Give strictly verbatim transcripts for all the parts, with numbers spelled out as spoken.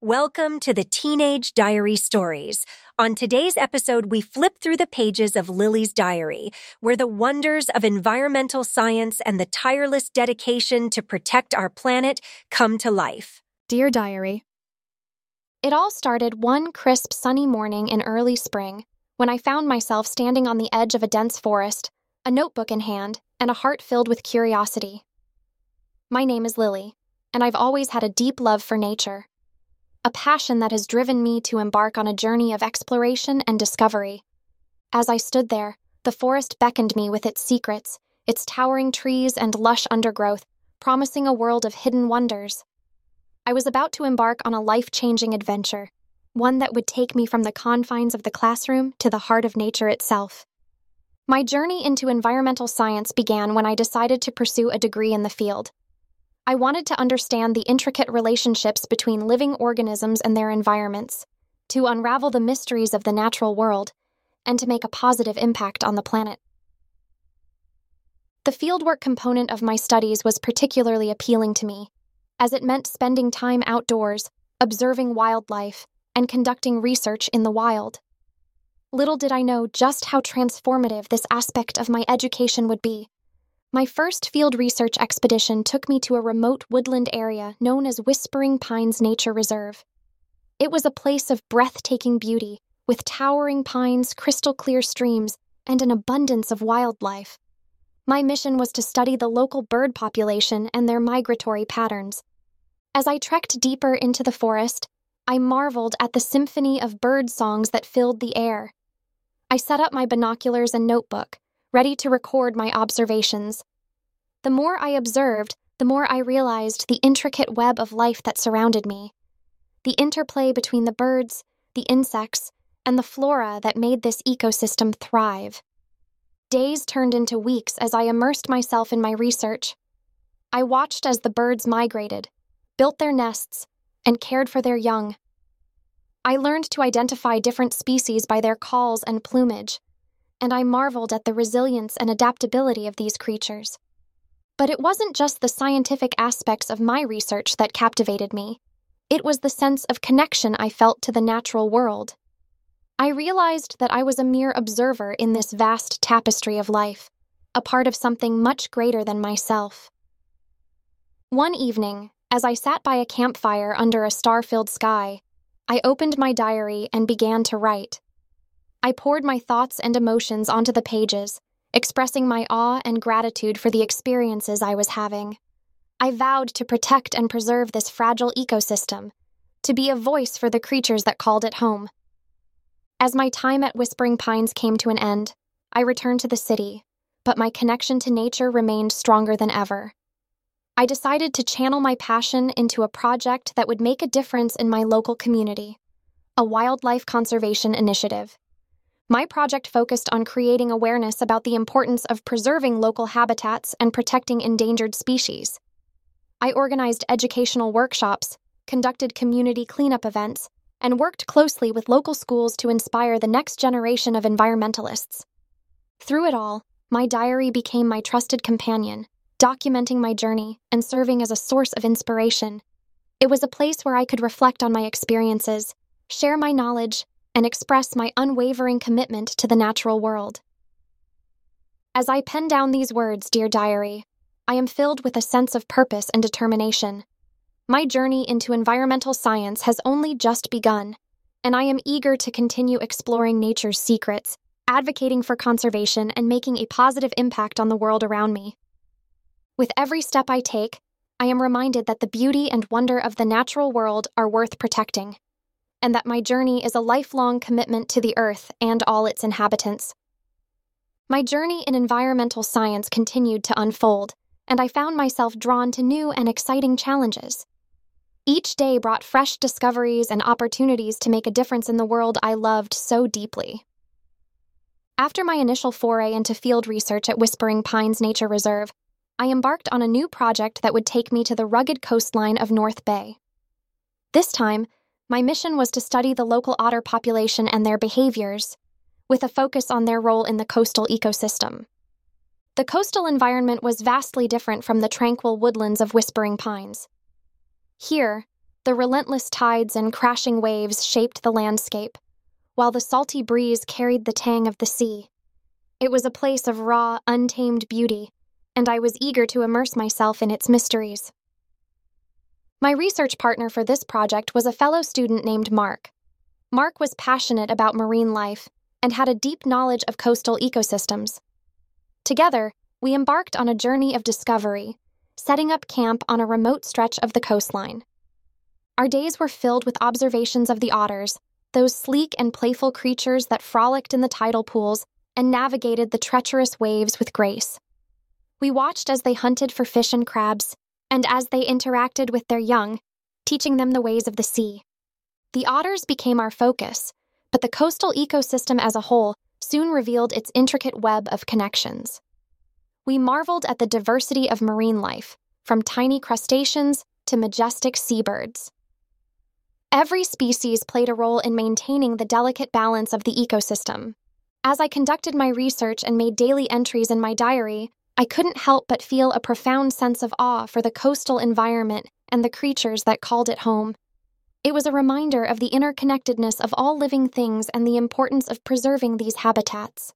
Welcome to the Teenage Diary Stories. On today's episode, we flip through the pages of Lily's diary, where the wonders of environmental science and the tireless dedication to protect our planet come to life. Dear Diary, it all started one crisp sunny morning in early spring, when I found myself standing on the edge of a dense forest, a notebook in hand, and a heart filled with curiosity. My name is Lily, and I've always had a deep love for nature. A passion that has driven me to embark on a journey of exploration and discovery. As I stood there, the forest beckoned me with its secrets, its towering trees and lush undergrowth, promising a world of hidden wonders. I was about to embark on a life-changing adventure, one that would take me from the confines of the classroom to the heart of nature itself. My journey into environmental science began when I decided to pursue a degree in the field. I wanted to understand the intricate relationships between living organisms and their environments, to unravel the mysteries of the natural world, and to make a positive impact on the planet. The fieldwork component of my studies was particularly appealing to me, as it meant spending time outdoors, observing wildlife, and conducting research in the wild. Little did I know just how transformative this aspect of my education would be. My first field research expedition took me to a remote woodland area known as Whispering Pines Nature Reserve. It was a place of breathtaking beauty, with towering pines, crystal-clear streams, and an abundance of wildlife. My mission was to study the local bird population and their migratory patterns. As I trekked deeper into the forest, I marveled at the symphony of bird songs that filled the air. I set up my binoculars and notebook, ready to record my observations. The more I observed, the more I realized the intricate web of life that surrounded me. The interplay between the birds, the insects, and the flora that made this ecosystem thrive. Days turned into weeks as I immersed myself in my research. I watched as the birds migrated, built their nests, and cared for their young. I learned to identify different species by their calls and plumage, and I marveled at the resilience and adaptability of these creatures. But it wasn't just the scientific aspects of my research that captivated me. It was the sense of connection I felt to the natural world. I realized that I was a mere observer in this vast tapestry of life, a part of something much greater than myself. One evening, as I sat by a campfire under a star-filled sky, I opened my diary and began to write. I poured my thoughts and emotions onto the pages, expressing my awe and gratitude for the experiences I was having. I vowed to protect and preserve this fragile ecosystem, to be a voice for the creatures that called it home. As my time at Whispering Pines came to an end, I returned to the city, but my connection to nature remained stronger than ever. I decided to channel my passion into a project that would make a difference in my local community, a wildlife conservation initiative. My project focused on creating awareness about the importance of preserving local habitats and protecting endangered species. I organized educational workshops, conducted community cleanup events, and worked closely with local schools to inspire the next generation of environmentalists. Through it all, my diary became my trusted companion, documenting my journey and serving as a source of inspiration. It was a place where I could reflect on my experiences, share my knowledge, and express my unwavering commitment to the natural world. As I pen down these words, dear diary, I am filled with a sense of purpose and determination. My journey into environmental science has only just begun, and I am eager to continue exploring nature's secrets, advocating for conservation, and making a positive impact on the world around me. With every step I take, I am reminded that the beauty and wonder of the natural world are worth protecting, and that my journey is a lifelong commitment to the Earth and all its inhabitants. My journey in environmental science continued to unfold, and I found myself drawn to new and exciting challenges. Each day brought fresh discoveries and opportunities to make a difference in the world I loved so deeply. After my initial foray into field research at Whispering Pines Nature Reserve, I embarked on a new project that would take me to the rugged coastline of North Bay. This time, my mission was to study the local otter population and their behaviors, with a focus on their role in the coastal ecosystem. The coastal environment was vastly different from the tranquil woodlands of Whispering Pines. Here, The relentless tides and crashing waves shaped the landscape, while the salty breeze carried the tang of the sea. It was a place of raw, untamed beauty, and I was eager to immerse myself in its mysteries. My research partner for this project was a fellow student named Mark. Mark was passionate about marine life and had a deep knowledge of coastal ecosystems. Together, we embarked on a journey of discovery, setting up camp on a remote stretch of the coastline. Our days were filled with observations of the otters, those sleek and playful creatures that frolicked in the tidal pools and navigated the treacherous waves with grace. We watched as they hunted for fish and crabs, and as they interacted with their young, teaching them the ways of the sea. The otters became our focus, but the coastal ecosystem as a whole soon revealed its intricate web of connections. We marveled at the diversity of marine life, from tiny crustaceans to majestic seabirds. Every species played a role in maintaining the delicate balance of the ecosystem. As I conducted my research and made daily entries in my diary, I couldn't help but feel a profound sense of awe for the coastal environment and the creatures that called it home. It was a reminder of the interconnectedness of all living things and the importance of preserving these habitats.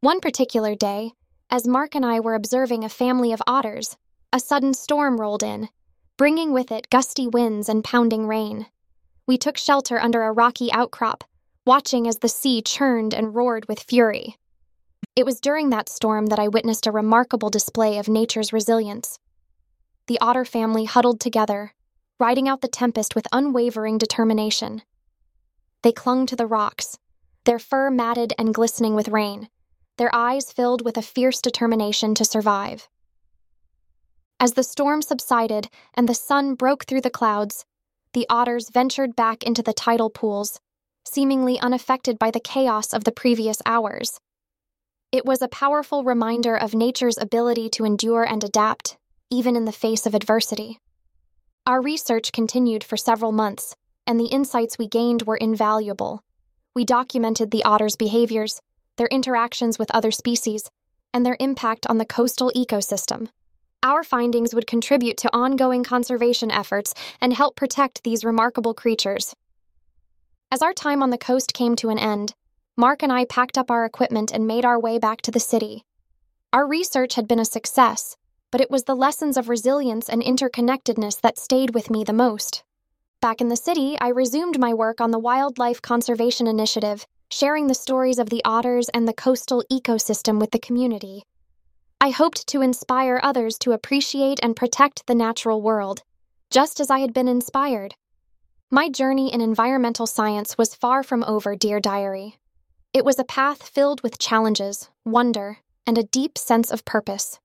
One particular day, as Mark and I were observing a family of otters, a sudden storm rolled in, bringing with it gusty winds and pounding rain. We took shelter under a rocky outcrop, watching as the sea churned and roared with fury. It was during that storm that I witnessed a remarkable display of nature's resilience. The otter family huddled together, riding out the tempest with unwavering determination. They clung to the rocks, their fur matted and glistening with rain, their eyes filled with a fierce determination to survive. As the storm subsided and the sun broke through the clouds, the otters ventured back into the tidal pools, seemingly unaffected by the chaos of the previous hours. It was a powerful reminder of nature's ability to endure and adapt, even in the face of adversity. Our research continued for several months, and the insights we gained were invaluable. We documented the otters' behaviors, their interactions with other species, and their impact on the coastal ecosystem. Our findings would contribute to ongoing conservation efforts and help protect these remarkable creatures. As our time on the coast came to an end, Mark and I packed up our equipment and made our way back to the city. Our research had been a success, but it was the lessons of resilience and interconnectedness that stayed with me the most. Back in the city, I resumed my work on the Wildlife Conservation Initiative, sharing the stories of the otters and the coastal ecosystem with the community. I hoped to inspire others to appreciate and protect the natural world, just as I had been inspired. My journey in environmental science was far from over, dear diary. It was a path filled with challenges, wonder, and a deep sense of purpose.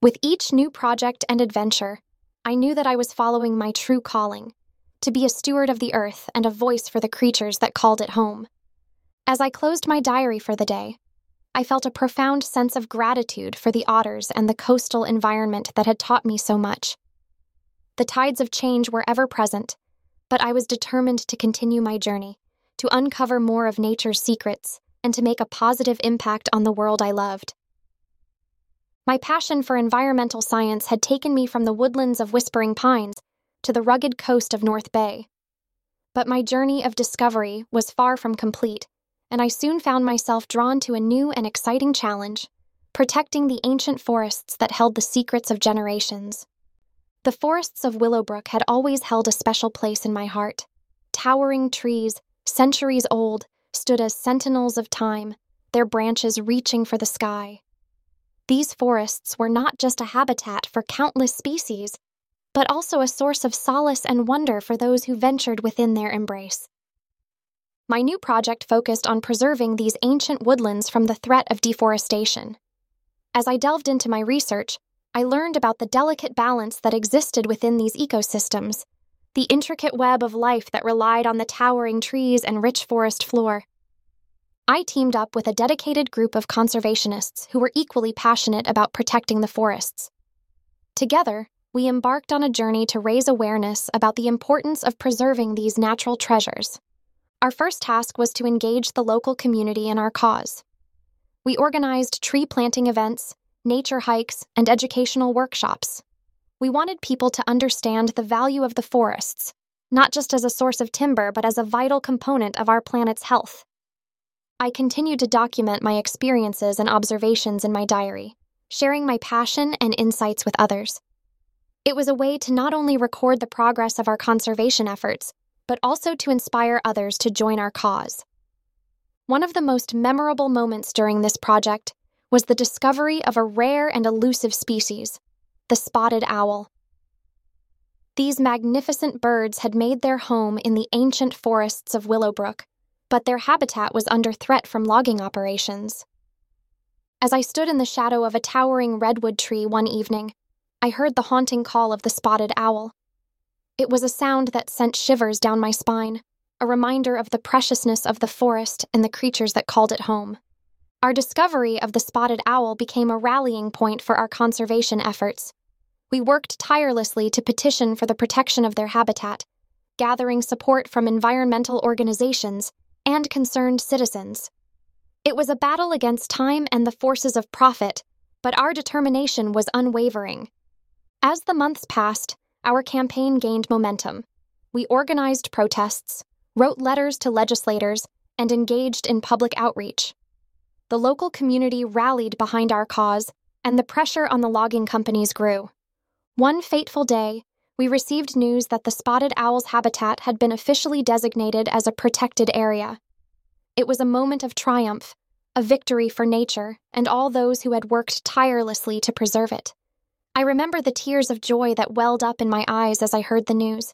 With each new project and adventure, I knew that I was following my true calling, to be a steward of the earth and a voice for the creatures that called it home. As I closed my diary for the day, I felt a profound sense of gratitude for the otters and the coastal environment that had taught me so much. The tides of change were ever present, but I was determined to continue my journey, to uncover more of nature's secrets, and to make a positive impact on the world I loved. My passion for environmental science had taken me from the woodlands of Whispering Pines to the rugged coast of North Bay. But my journey of discovery was far from complete, and I soon found myself drawn to a new and exciting challenge, protecting the ancient forests that held the secrets of generations. The forests of Willowbrook had always held a special place in my heart. Towering trees, centuries old, stood as sentinels of time, their branches reaching for the sky. These forests were not just a habitat for countless species, but also a source of solace and wonder for those who ventured within their embrace. My new project focused on preserving these ancient woodlands from the threat of deforestation. As I delved into my research, I learned about the delicate balance that existed within these ecosystems, the intricate web of life that relied on the towering trees and rich forest floor. I teamed up with a dedicated group of conservationists who were equally passionate about protecting the forests. Together, we embarked on a journey to raise awareness about the importance of preserving these natural treasures. Our first task was to engage the local community in our cause. We organized tree planting events, nature hikes, and educational workshops. We wanted people to understand the value of the forests, not just as a source of timber, but as a vital component of our planet's health. I continued to document my experiences and observations in my diary, sharing my passion and insights with others. It was a way to not only record the progress of our conservation efforts, but also to inspire others to join our cause. One of the most memorable moments during this project was the discovery of a rare and elusive species, the spotted owl. These magnificent birds had made their home in the ancient forests of Willowbrook, but their habitat was under threat from logging operations. As I stood in the shadow of a towering redwood tree one evening, I heard the haunting call of the spotted owl. It was a sound that sent shivers down my spine, a reminder of the preciousness of the forest and the creatures that called it home. Our discovery of the spotted owl became a rallying point for our conservation efforts. We worked tirelessly to petition for the protection of their habitat, gathering support from environmental organizations and concerned citizens. It was a battle against time and the forces of profit, but our determination was unwavering. As the months passed, our campaign gained momentum. We organized protests, wrote letters to legislators, and engaged in public outreach. The local community rallied behind our cause, and the pressure on the logging companies grew. One fateful day, we received news that the spotted owl's habitat had been officially designated as a protected area. It was a moment of triumph, a victory for nature and all those who had worked tirelessly to preserve it. I remember the tears of joy that welled up in my eyes as I heard the news,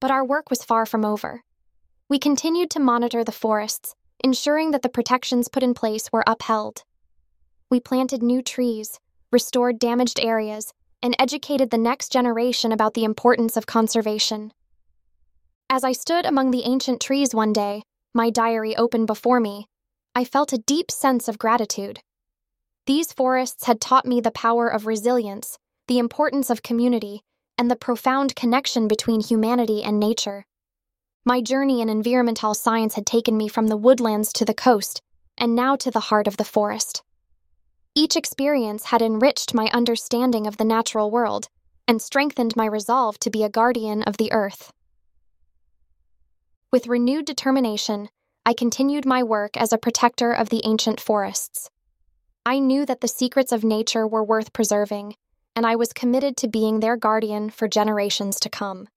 but our work was far from over. We continued to monitor the forests, ensuring that the protections put in place were upheld. We planted new trees, restored damaged areas, and educated the next generation about the importance of conservation. As I stood among the ancient trees one day, my diary open before me, I felt a deep sense of gratitude. These forests had taught me the power of resilience, the importance of community, and the profound connection between humanity and nature. My journey in environmental science had taken me from the woodlands to the coast, and now to the heart of the forest. Each experience had enriched my understanding of the natural world and strengthened my resolve to be a guardian of the earth. With renewed determination, I continued my work as a protector of the ancient forests. I knew that the secrets of nature were worth preserving, and I was committed to being their guardian for generations to come.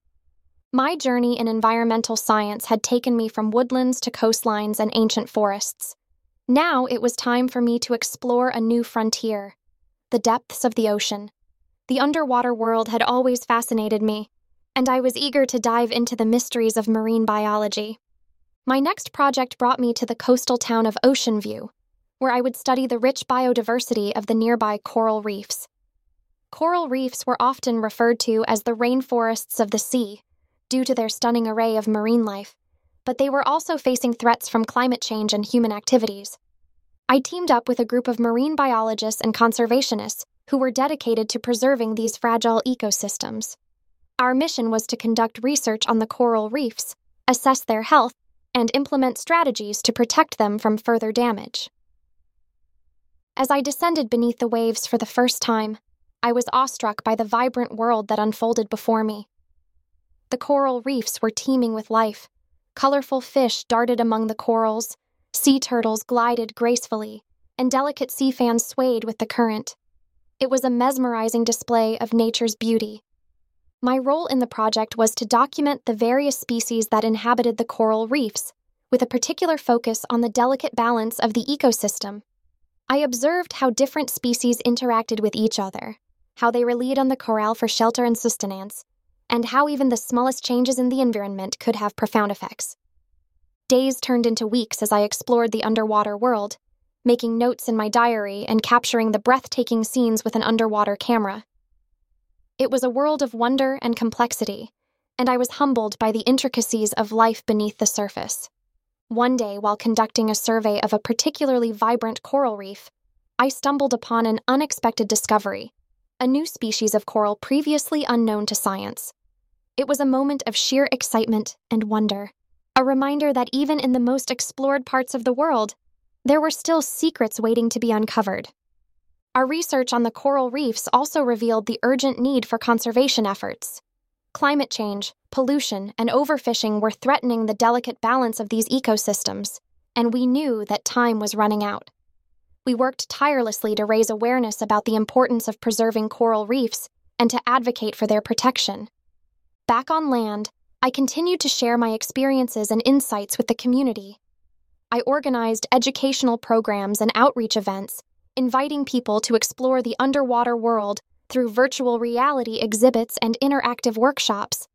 My journey in environmental science had taken me from woodlands to coastlines and ancient forests. Now it was time for me to explore a new frontier, the depths of the ocean. The underwater world had always fascinated me, and I was eager to dive into the mysteries of marine biology. My next project brought me to the coastal town of Oceanview, where I would study the rich biodiversity of the nearby coral reefs. Coral reefs were often referred to as the rainforests of the sea, due to their stunning array of marine life, but they were also facing threats from climate change and human activities. I teamed up with a group of marine biologists and conservationists who were dedicated to preserving these fragile ecosystems. Our mission was to conduct research on the coral reefs, assess their health, and implement strategies to protect them from further damage. As I descended beneath the waves for the first time, I was awestruck by the vibrant world that unfolded before me. The coral reefs were teeming with life. Colorful fish darted among the corals, sea turtles glided gracefully, and delicate sea fans swayed with the current. It was a mesmerizing display of nature's beauty. My role in the project was to document the various species that inhabited the coral reefs, with a particular focus on the delicate balance of the ecosystem. I observed how different species interacted with each other, how they relied on the coral for shelter and sustenance, and how even the smallest changes in the environment could have profound effects. Days turned into weeks as I explored the underwater world, making notes in my diary and capturing the breathtaking scenes with an underwater camera. It was a world of wonder and complexity, and I was humbled by the intricacies of life beneath the surface. One day, while conducting a survey of a particularly vibrant coral reef, I stumbled upon an unexpected discovery, a new species of coral previously unknown to science. It was a moment of sheer excitement and wonder, a reminder that even in the most explored parts of the world, there were still secrets waiting to be uncovered. Our research on the coral reefs also revealed the urgent need for conservation efforts. climate change, pollution, and overfishing were threatening the delicate balance of these ecosystems, and we knew that time was running out. We worked tirelessly to raise awareness about the importance of preserving coral reefs and to advocate for their protection. Back on land, I continued to share my experiences and insights with the community. I organized educational programs and outreach events, inviting people to explore the underwater world through virtual reality exhibits and interactive workshops.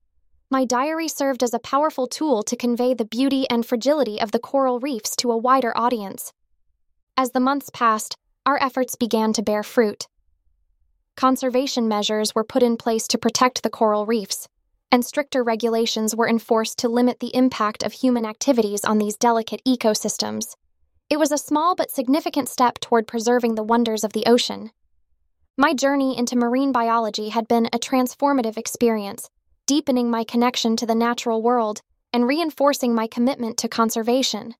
My diary served as a powerful tool to convey the beauty and fragility of the coral reefs to a wider audience. As the months passed, our efforts began to bear fruit. Conservation measures were put in place to protect the coral reefs, and stricter regulations were enforced to limit the impact of human activities on these delicate ecosystems. It was a small but significant step toward preserving the wonders of the ocean. My journey into marine biology had been a transformative experience, deepening my connection to the natural world and reinforcing my commitment to conservation.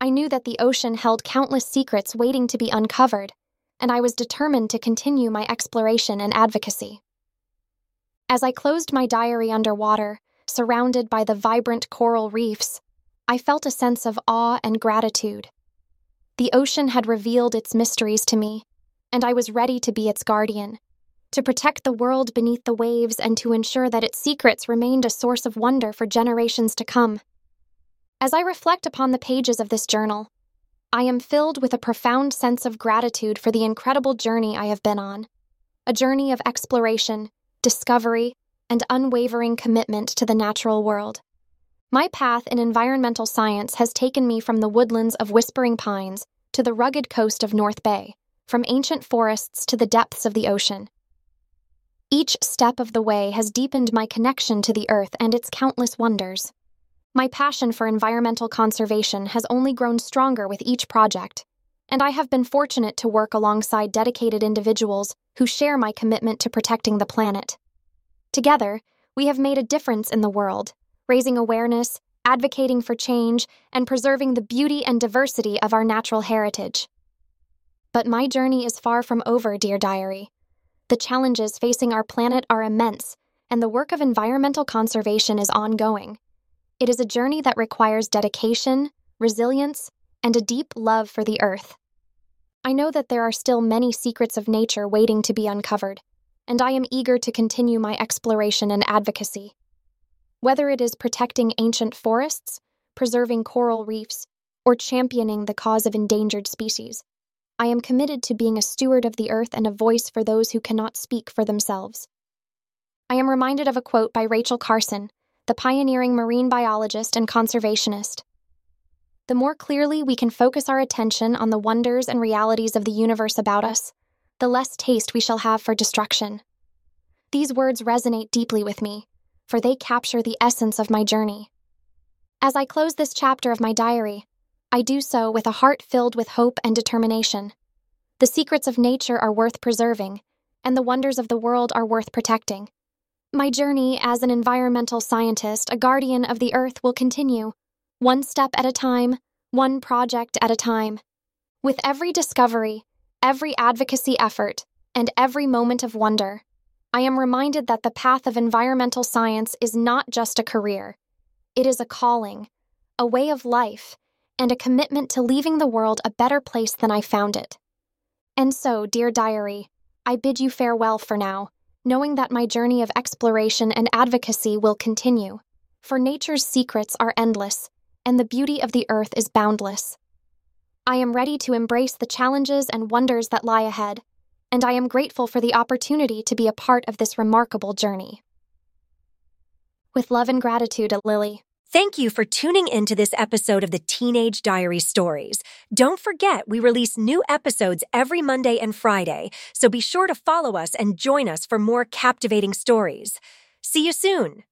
I knew that the ocean held countless secrets waiting to be uncovered, and I was determined to continue my exploration and advocacy. As I closed my diary underwater, surrounded by the vibrant coral reefs, I felt a sense of awe and gratitude. The ocean had revealed its mysteries to me, and I was ready to be its guardian, to protect the world beneath the waves and to ensure that its secrets remained a source of wonder for generations to come. As I reflect upon the pages of this journal, I am filled with a profound sense of gratitude for the incredible journey I have been on, a journey of exploration, discovery, and unwavering commitment to the natural world. My path in environmental science has taken me from the woodlands of Whispering Pines to the rugged coast of North Bay, from ancient forests to the depths of the ocean. Each step of the way has deepened my connection to the earth and its countless wonders. My passion for environmental conservation has only grown stronger with each project, and I have been fortunate to work alongside dedicated individuals who share my commitment to protecting the planet. Together, we have made a difference in the world, raising awareness, advocating for change, and preserving the beauty and diversity of our natural heritage. But my journey is far from over, dear diary. The challenges facing our planet are immense, and the work of environmental conservation is ongoing. It is a journey that requires dedication, resilience, and a deep love for the earth. I know that there are still many secrets of nature waiting to be uncovered, and I am eager to continue my exploration and advocacy. Whether it is protecting ancient forests, preserving coral reefs, or championing the cause of endangered species, I am committed to being a steward of the earth and a voice for those who cannot speak for themselves. I am reminded of a quote by Rachel Carson, the pioneering marine biologist and conservationist. The more clearly we can focus our attention on the wonders and realities of the universe about us, the less taste we shall have for destruction. These words resonate deeply with me, for they capture the essence of my journey. As I close this chapter of my diary, I do so with a heart filled with hope and determination. The secrets of nature are worth preserving, and the wonders of the world are worth protecting. My journey as an environmental scientist, a guardian of the earth, will continue. One step at a time, one project at a time. With every discovery, every advocacy effort, and every moment of wonder, I am reminded that the path of environmental science is not just a career. It is a calling, a way of life, and a commitment to leaving the world a better place than I found it. And so, dear diary, I bid you farewell for now, knowing that my journey of exploration and advocacy will continue, for nature's secrets are endless, and the beauty of the earth is boundless. I am ready to embrace the challenges and wonders that lie ahead, and I am grateful for the opportunity to be a part of this remarkable journey. With love and gratitude, Lily. Thank you for tuning into this episode of the Teenage Diary Stories. Don't forget, we release new episodes every Monday and Friday, so be sure to follow us and join us for more captivating stories. See you soon.